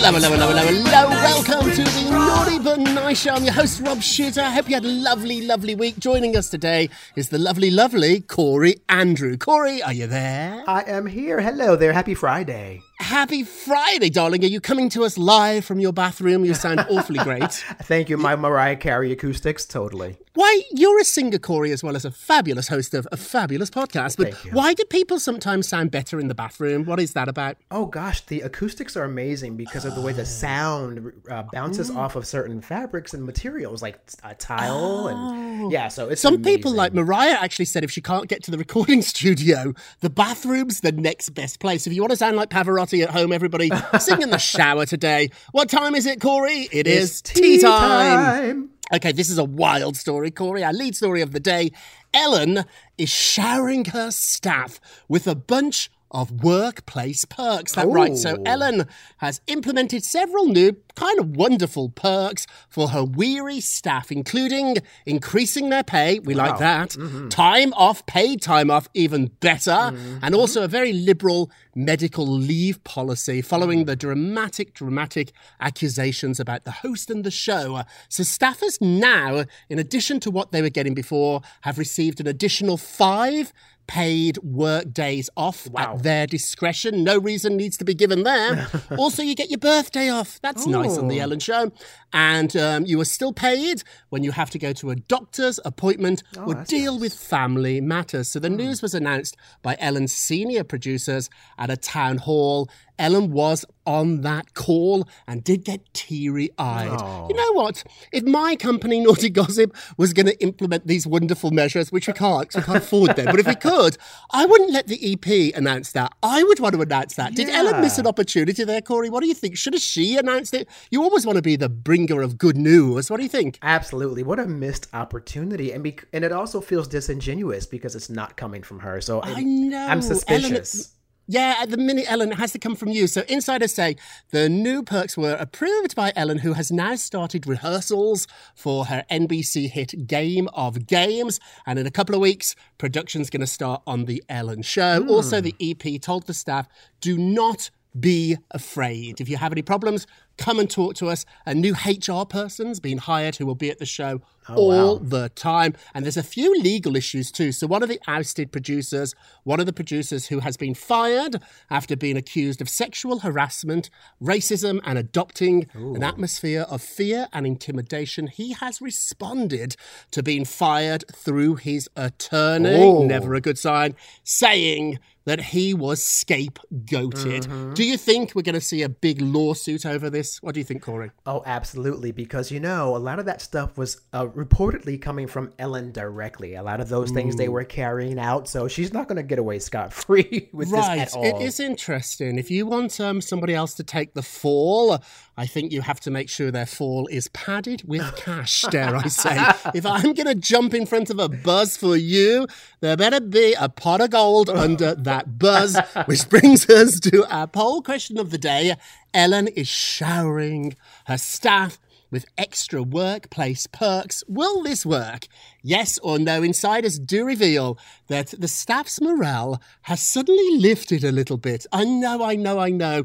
Hello, hello, hello, hello, hello. Welcome to the Naughty But Nice Show. I'm your host, Rob Shuter. I hope you had a lovely, lovely week. Joining us today is the lovely, lovely Corey Andrew. Corey, are you there? I am here. Hello there. Happy Friday. Happy Friday, darling. Are you coming to us live from your bathroom? You sound awfully great. Thank you. My Mariah Carey acoustics, totally. Why, you're a singer, Corey, as well as a fabulous host of a fabulous podcast. But why do people sometimes sound better in the bathroom? What is that about? Oh, gosh, the acoustics are amazing because of the way the sound bounces off of certain fabrics and materials like tile. And yeah, so it's amazing. People like Mariah actually said if she can't get to the recording studio, the bathroom's the next best place. If you want to sound like Pavarotti at home, everybody, sing in the shower today. What time is it, Corey? It's tea time. Okay, this is a wild story, Corey. Our lead story of the day. Ellen is showering her staff with a bunch of workplace perks. That's right. So Ellen has implemented several new kind of wonderful perks for her weary staff, including increasing their pay. We like that. Mm-hmm. Time off, paid time off, even better. Mm-hmm. And also a very liberal medical leave policy following the dramatic accusations about the host and the show. So staffers now, in addition to what they were getting before, have received an additional 5 paid work days off at their discretion. No reason needs to be given there. Also, you get your birthday off. That's nice on the Ellen Show. And you are still paid when you have to go to a doctor's appointment or deal with family matters. So the news was announced by Ellen's senior producers at a town hall. Ellen was on that call and did get teary-eyed. You know what? If my company, Naughty Gossip, was going to implement these wonderful measures, which we can't, because we can't afford them, but if we could, I wouldn't let the EP announce that. I would want to announce that. Did Ellen miss an opportunity there, Corey? What do you think? Should have she announced it? You always want to be the bringer of good news. What do you think? Absolutely. What a missed opportunity. And and it also feels disingenuous because it's not coming from her. So I know. I'm suspicious. Ellen, yeah, at the minute, Ellen, it has to come from you. So insiders say the new perks were approved by Ellen, who has now started rehearsals for her NBC hit Game of Games. And in a couple of weeks, production's going to start on The Ellen Show. Also, the EP told the staff, do not be afraid. If you have any problems, come and talk to us. A new HR person's been hired who will be at the show the time. And there's a few legal issues too. So one of the ousted producers, one of the producers who has been fired after being accused of sexual harassment, racism, and adopting an atmosphere of fear and intimidation, he has responded to being fired through his attorney, never a good sign, saying that he was scapegoated. Mm-hmm. Do you think we're going to see a big lawsuit over this? What do you think, Corey? Oh, absolutely. Because, you know, a lot of that stuff was reportedly coming from Ellen directly. A lot of those things they were carrying out. So she's not going to get away scot-free with this at all. It is interesting. If you want somebody else to take the fall, I think you have to make sure their fall is padded with cash, dare I say. If I'm going to jump in front of a bus for you, there better be a pot of gold under that buzz, which brings us to our poll question of the day. Ellen is showering her staff with extra workplace perks. Will this work? Yes or no? Insiders do reveal that the staff's morale has suddenly lifted a little bit. I know. I know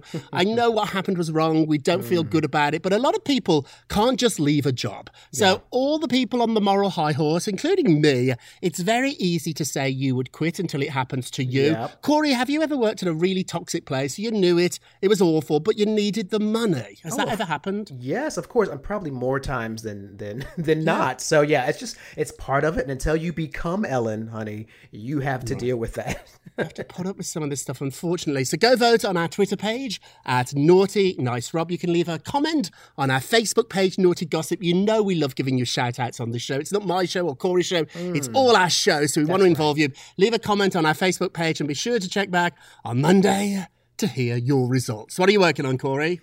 what happened was wrong. We don't feel good about it. But a lot of people can't just leave a job. So all the people on the moral high horse, including me, it's very easy to say you would quit until it happens to you. Yep. Corey, have you ever worked at a really toxic place? You knew it. It was awful, but you needed the money. Has that ever happened? Yes, of course. Probably more times than not. So yeah, it's part of it. And until you become Ellen, honey, you have to deal with that. You have to put up with some of this stuff, unfortunately. So go vote on our Twitter page at Naughty Nice Rob. You can leave a comment on our Facebook page, Naughty Gossip. You know we love giving you shout outs on this show. It's not my show or Corey's show. It's all our show. So we want to involve you. Leave a comment on our Facebook page and be sure to check back on Monday to hear your results. What are you working on, Corey?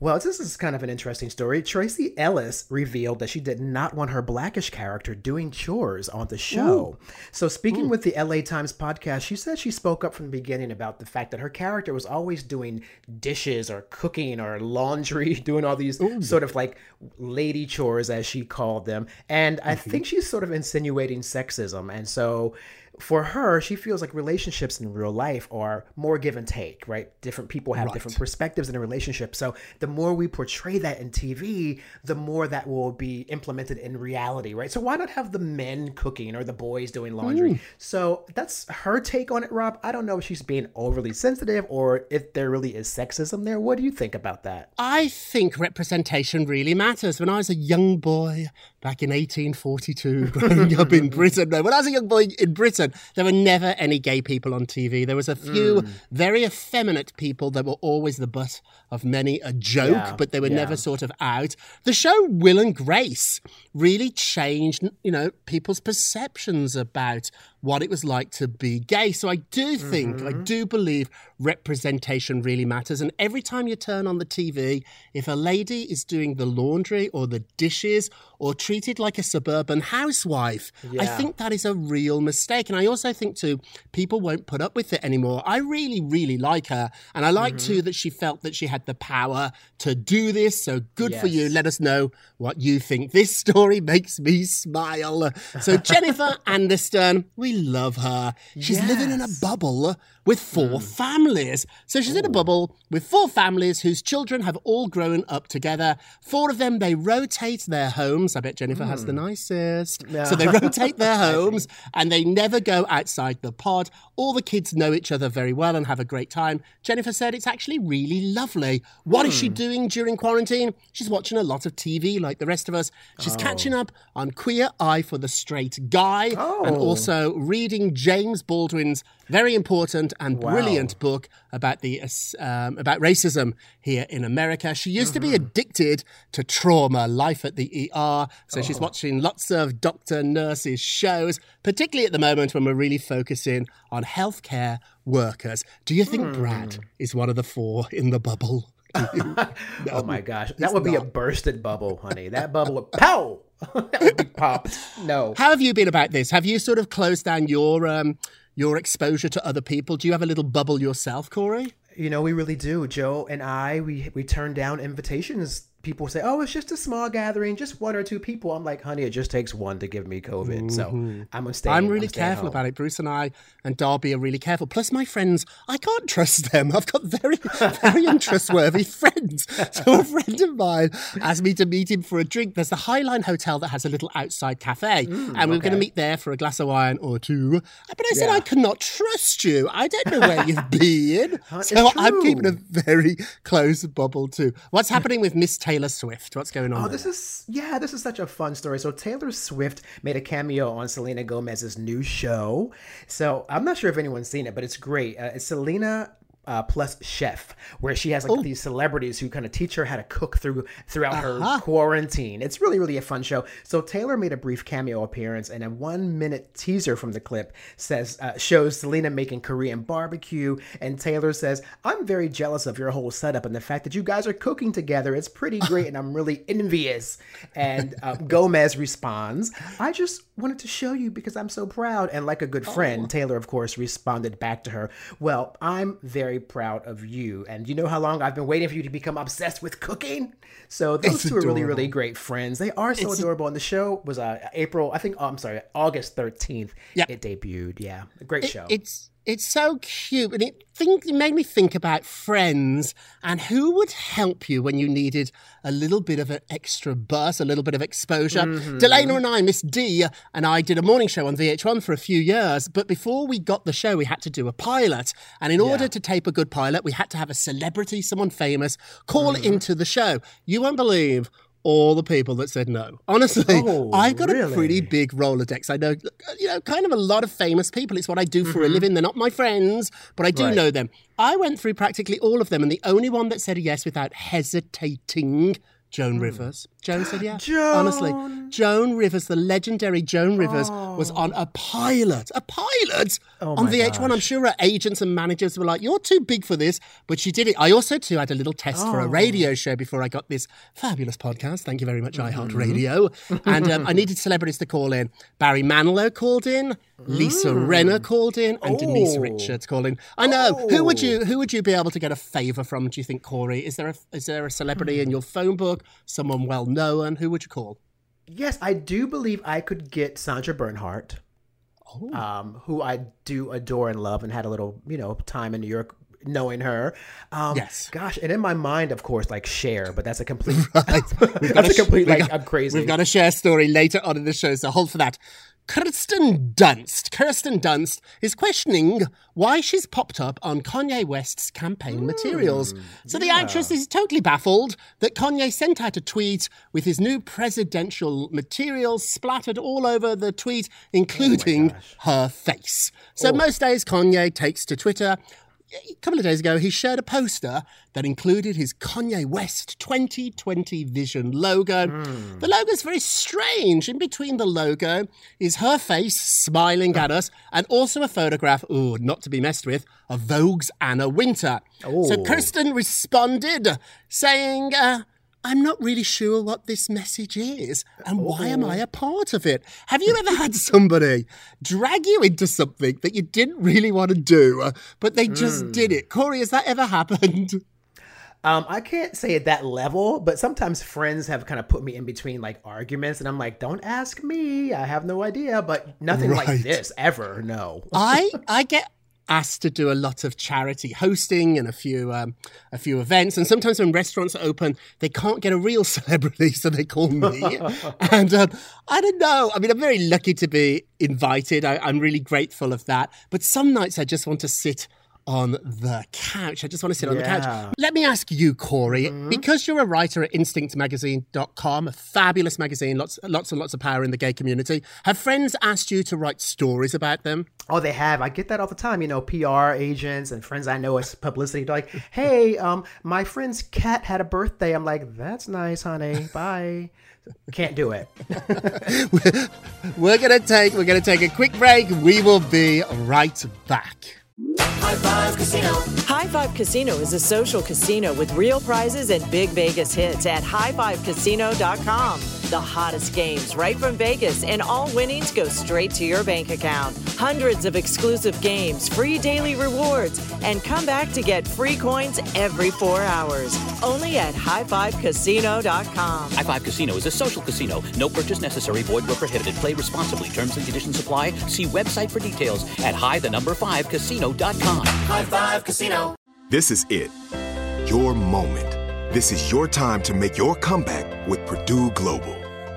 Well, this is kind of an interesting story. Tracee Ellis revealed that she did not want her Black-ish character doing chores on the show. Ooh. So speaking with the LA Times podcast, she said she spoke up from the beginning about the fact that her character was always doing dishes or cooking or laundry, doing all these sort of like lady chores, as she called them. And I think she's sort of insinuating sexism. And so for her, she feels like relationships in real life are more give and take, right? Different people have different perspectives in a relationship. So the more we portray that in TV, the more that will be implemented in reality, right? So why not have the men cooking or the boys doing laundry? So that's her take on it, Rob. I don't know if she's being overly sensitive or if there really is sexism there. What do you think about that? I think representation really matters. When I was a young boy back in 1842, growing up in Britain, when I was a young boy in Britain, there were never any gay people on TV. There was a few very effeminate people that were always the butt of many a joke, but they were never sort of out. The show Will and Grace really changed, you know, people's perceptions about what it was like to be gay. So I do think, I do believe representation really matters. And every time you turn on the TV, if a lady is doing the laundry or the dishes or treated like a suburban housewife, I think that is a real mistake. And I also think, too, people won't put up with it anymore. I really, really like her. And I like, too, that she felt that she had the power to do this. So good for you. Let us know what you think. This story makes me smile. So Jennifer Aniston, we love her. She's living in a bubble with four families. So she's in a bubble with four families whose children have all grown up together. Four of them, they rotate their homes. I bet Jennifer has the nicest. Yeah. So they rotate their homes and they never go outside the pod. All the kids know each other very well and have a great time. Jennifer said it's actually really lovely. What is she doing during quarantine? She's watching a lot of TV like the rest of us. She's catching up on Queer Eye for the Straight Guy and also reading James Baldwin's very important and brilliant book about the about racism here in America. She used to be addicted to trauma, Life at the ER. So she's watching lots of doctor, nurses shows, particularly at the moment when we're really focusing on healthcare workers. Do you think Brad is one of the four in the bubble? No, oh my gosh. That would be a bursted bubble, honey. That bubble would pow! That would be popped. No. How have you been about this? Have you sort of closed down your exposure to other people? Do you have a little bubble yourself, Corey? You know, we really do. Joe and I, we turned down invitations people say, oh, it's just a small gathering, just one or two people. I'm like, honey, it just takes one to give me COVID. Mm-hmm. So I'm going to stay home. I'm really careful about it. Bruce and I and Darby are really careful. Plus my friends, I can't trust them. I've got very, very untrustworthy friends. So a friend of mine asked me to meet him for a drink. There's the Highline Hotel that has a little outside cafe. And we were going to meet there for a glass of wine or two. But I said, I cannot trust you. I don't know where you've been. So I'm keeping a very close bubble too. What's happening with Miss Taylor Swift? What's going on? Oh, this is such a fun story. So Taylor Swift made a cameo on Selena Gomez's new show. So I'm not sure if anyone's seen it, but it's great. It's Selena plus Chef, where she has like these celebrities who kind of teach her how to cook throughout her quarantine. It's really, really a fun show. So Taylor made a brief cameo appearance, and a 1-minute teaser from the clip shows Selena making Korean barbecue, and Taylor says, I'm very jealous of your whole setup and the fact that you guys are cooking together. It's pretty great, and I'm really envious. And Gomez responds, I just wanted to show you because I'm so proud. And like a good friend, Taylor, of course, responded back to her, well, I'm very proud of you. And you know how long I've been waiting for you to become obsessed with cooking? So those two are really, really great friends. They are so adorable. And the show was August 13th. Yeah. It debuted. Yeah. A great show. It's so cute. And it made me think about friends and who would help you when you needed a little bit of an extra buzz, a little bit of exposure. Mm-hmm. Delaina and I, Miss D, and I did a morning show on VH1 for a few years. But before we got the show, we had to do a pilot. And in order to tape a good pilot, we had to have a celebrity, someone famous, call into the show. You won't believe all the people that said no. Honestly, I've got a pretty big Rolodex. I know, kind of a lot of famous people. It's what I do for a living. They're not my friends, but I do know them. I went through practically all of them, and the only one that said yes without hesitating, Joan Rivers. Joan said yes. Honestly, Joan Rivers, the legendary Joan Rivers, was on a pilot on VH1. Gosh. I'm sure her agents and managers were like, you're too big for this, but she did it. I also, too, had a little test for a radio show before I got this fabulous podcast. Thank you very much, iHeartRadio. And I needed celebrities to call in. Barry Manilow called in, Lisa Renner called in, and Denise Richards called in. I know. Who would you be able to get a favour from, do you think, Corey? Is there a celebrity in your phone book, someone well no, and who would you call? Yes, I do believe I could get Sandra Bernhardt, who I do adore and love, and had a little, time in New York knowing her. Yes. Gosh, and in my mind, of course, like Cher, but that's a complete, I'm crazy. We've got a Cher story later on in the show, so hold for that. Kirsten Dunst is questioning why she's popped up on Kanye West's campaign materials. So the actress is totally baffled that Kanye sent out a tweet with his new presidential materials splattered all over the tweet, including her face. So most days Kanye takes to Twitter. A couple of days ago, he shared a poster that included his Kanye West 2020 Vision logo. The logo's very strange. In between the logo is her face smiling at us, and also a photograph, not to be messed with, of Vogue's Anna Wintour. So Kirsten responded saying, I'm not really sure what this message is, and why am I a part of it? Have you ever had somebody drag you into something that you didn't really want to do, but they just did it? Corey, has that ever happened? I can't say at that level, but sometimes friends have kind of put me in between like arguments, and I'm like, don't ask me. I have no idea, but nothing like this ever. No. I get asked to do a lot of charity hosting and a few events. And sometimes when restaurants are open, they can't get a real celebrity, so they call me. And I don't know. I mean, I'm very lucky to be invited. I'm really grateful of that. But some nights I just want to sit on the couch. Let me ask you, Corey, because you're a writer at instinctmagazine.com, a fabulous magazine, lots and lots of power in the gay community. Have friends asked you to write stories about them? Oh, they have. I get that all the time. PR agents and friends I know as publicity. They're like, hey, my friend's cat had a birthday. I'm like, that's nice, honey. Bye. Can't do it. We're going to take a quick break. We will be right back. High Five Casino. High Five Casino is a social casino with real prizes and big Vegas hits at HighFiveCasino.com. the hottest games right from Vegas, and all winnings go straight to your bank account. Hundreds of exclusive games, free daily rewards, and come back to get free coins every 4 hours. Only at HighFiveCasino.com. High Five Casino is a social casino. No purchase necessary. Void where prohibited. Play responsibly. Terms and conditions apply. See website for details at HighFiveCasino.com. High Five Casino. This is it. Your moment. This is your time to make your comeback with Purdue Global.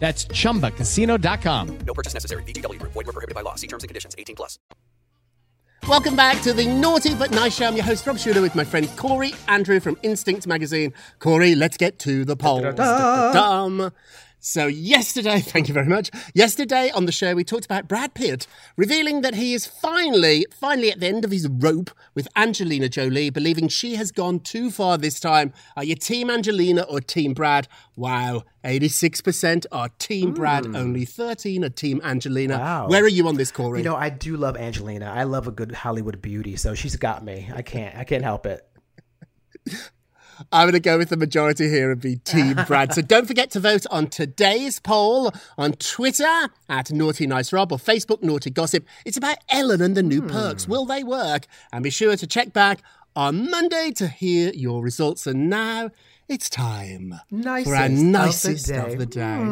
That's ChumbaCasino.com. No purchase necessary. VGW Group. Void where prohibited by law. See terms and conditions. 18+. Welcome back to the Naughty But Nice Show. I'm your host, Rob Shuter, with my friend Corey Andrew from Instinct Magazine. Corey, let's get to the polls. So yesterday, thank you very much. Yesterday on the show, we talked about Brad Pitt revealing that he is finally at the end of his rope with Angelina Jolie, believing she has gone too far this time. Are you team Angelina or team Brad? Wow, 86% are team Brad, only 13 are team Angelina. Wow. Where are you on this, Corey? You know, I do love Angelina. I love a good Hollywood beauty, so she's got me. I can't help it. I'm going to go with the majority here and be Team Brad. So don't forget to vote on today's poll on Twitter at Naughty Nice Rob or Facebook Naughty Gossip. It's about Ellen and the new perks. Will they work? And be sure to check back on Monday to hear your results. And now it's time for our nicest of the day.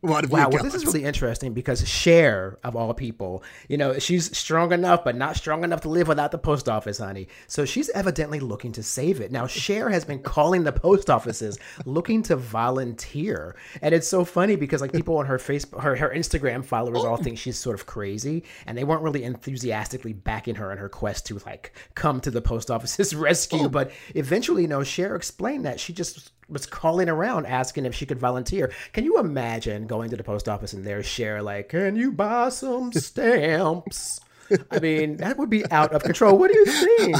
Wow, this is really interesting because Cher, of all people, you know, she's strong enough, but not strong enough to live without the post office, honey. So she's evidently looking to save it. Now, Cher has been calling the post offices looking to volunteer. And it's so funny because, like, people on her Facebook, her Instagram followers all think she's sort of crazy. And they weren't really enthusiastically backing her in her quest to, like, come to the post office's rescue. But eventually, you know, Cher explained that she just was calling around asking if she could volunteer. Can you imagine going to the post office and there's Cher like, can you buy some stamps? I mean, that would be out of control. What do you think?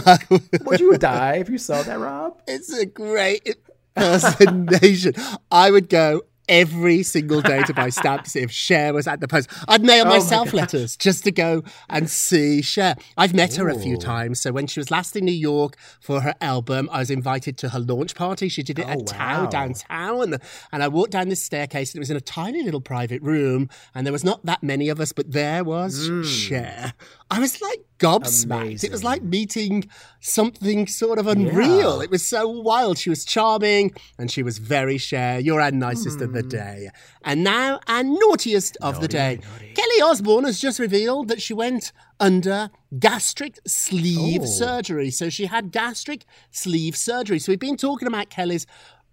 Would you die if you saw that, Rob? It's a great impersonation. I would go every single day to buy stamps if Cher was at the post. I'd mail myself letters just to go and see Cher. I've met her a few times. So when she was last in New York for her album, I was invited to her launch party. She did it at Tao downtown. And I walked down this staircase and it was in a tiny little private room. And there was not that many of us, but there was Cher. I was like gobsmacked. Amazing. It was like meeting something sort of unreal. Yeah. It was so wild. She was charming and she was very Cher. You're our nicest of the day. And now our naughtiest of the day. Naughty. Kelly Osbourne has just revealed that she went under gastric sleeve surgery. So she had gastric sleeve surgery. So we've been talking about Kelly's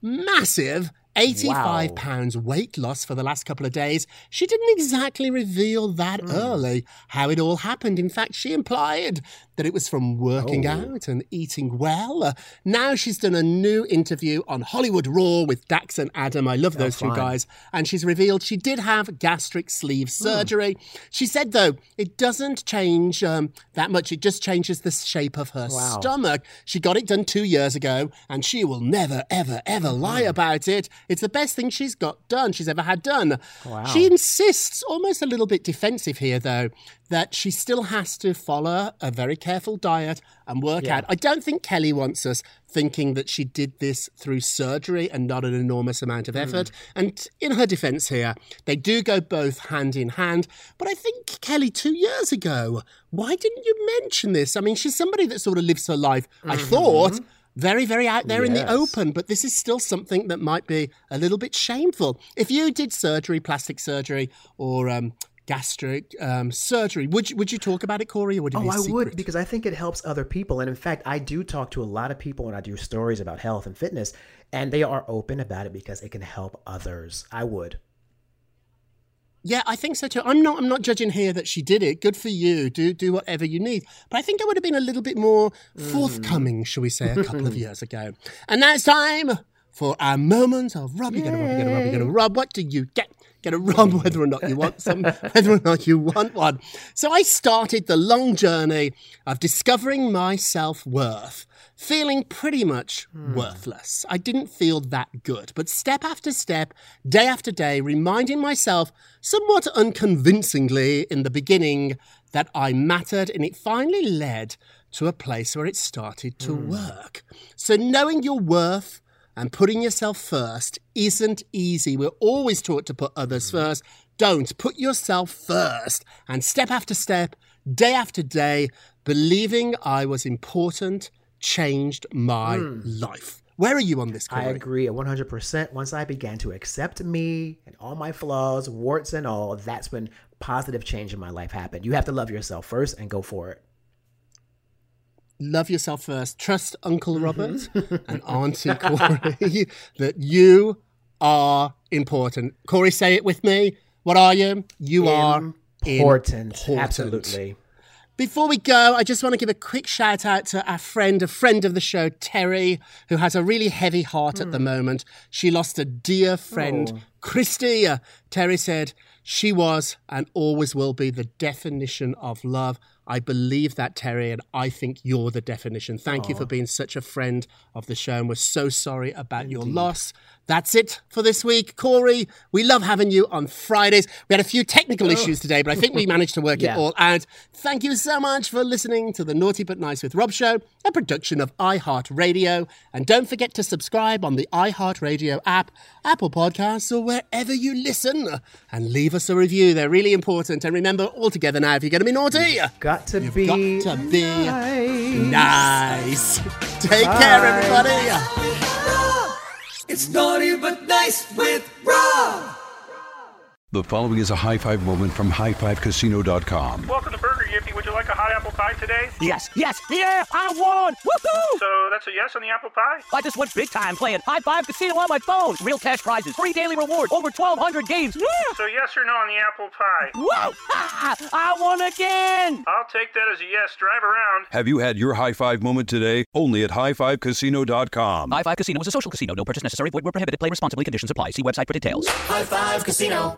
massive 85 pounds weight loss for the last couple of days. She didn't exactly reveal that early how it all happened. In fact, she implied that it was from working out and eating well. Now she's done a new interview on Hollywood Raw with Dax and Adam. I love those two guys. And she's revealed she did have gastric sleeve surgery. She said, though, it doesn't change that much. It just changes the shape of her stomach. She got it done 2 years ago, and she will never, ever, ever lie about it. It's the best thing she's ever had done. Wow. She insists, almost a little bit defensive here, though, that she still has to follow a very careful diet and work out. I don't think Kelly wants us thinking that she did this through surgery and not an enormous amount of effort. And in her defence here, they do go both hand in hand. But I think, Kelly, 2 years ago, why didn't you mention this? I mean, she's somebody that sort of lives her life, I thought, very, very out there in the open, but this is still something that might be a little bit shameful. If you did surgery, plastic surgery, or gastric surgery, would you talk about it, Corey, or would it be a secret? I would, because I think it helps other people. And in fact, I do talk to a lot of people when I do stories about health and fitness, and they are open about it because it can help others. I would. Yeah, I think so too. I'm not judging here that she did it. Good for you. Do whatever you need. But I think I would have been a little bit more forthcoming, shall we say, a couple of years ago. And now it's time for our moment of Rob. You're gonna Rob. What do you get? Get a Rob whether or not you want some, whether or not you want one. So I started the long journey of discovering my self-worth, feeling pretty much worthless. I didn't feel that good. But step after step, day after day, reminding myself somewhat unconvincingly in the beginning that I mattered, and it finally led to a place where it started to work. So knowing your worth and putting yourself first isn't easy. We're always taught to put others first. Don't. Put yourself first. And step after step, day after day, believing I was important changed my life. Where are you on this, Corey? I agree 100%. Once I began to accept me and all my flaws, warts and all, that's when positive change in my life happened. You have to love yourself first and go for it. Love yourself first. Trust Uncle Robert and Auntie Corey that you are important. Corey, say it with me. What are you? You are important. Absolutely. Before we go, I just want to give a quick shout out to our friend, a friend of the show, Terry, who has a really heavy heart at the moment. She lost a dear friend, Christy. Terry said, she was and always will be the definition of love. I believe that, Terry, and I think you're the definition. Thank you for being such a friend of the show, and we're so sorry about your loss. That's it for this week. Corey, we love having you on Fridays. We had a few technical issues today, but I think we managed to work it all out. Thank you so much for listening to the Naughty But Nice with Rob show, a production of iHeartRadio. And don't forget to subscribe on the iHeartRadio app, Apple Podcasts, or wherever you listen. And leave us a review. They're really important. And remember, all together now, if you're going to be naughty, you've got to be nice. Take care, everybody. It's Naughty But Nice with Rob! The following is a high five moment from HighFiveCasino.com. Welcome to Burger Yippee. Would you like a hot apple pie today? Yes, yes, yeah, I won! Woohoo! So that's a yes on the apple pie? I just went big time playing High Five Casino on my phone. Real cash prizes, free daily rewards, over 1,200 games. Yeah. So yes or no on the apple pie? Whoa! I won again! I'll take that as a yes. Drive around. Have you had your high five moment today? Only at HighFiveCasino.com. High Five Casino is a social casino. No purchase necessary. Void where prohibited. Play responsibly. Conditions apply. See website for details. High Five Casino.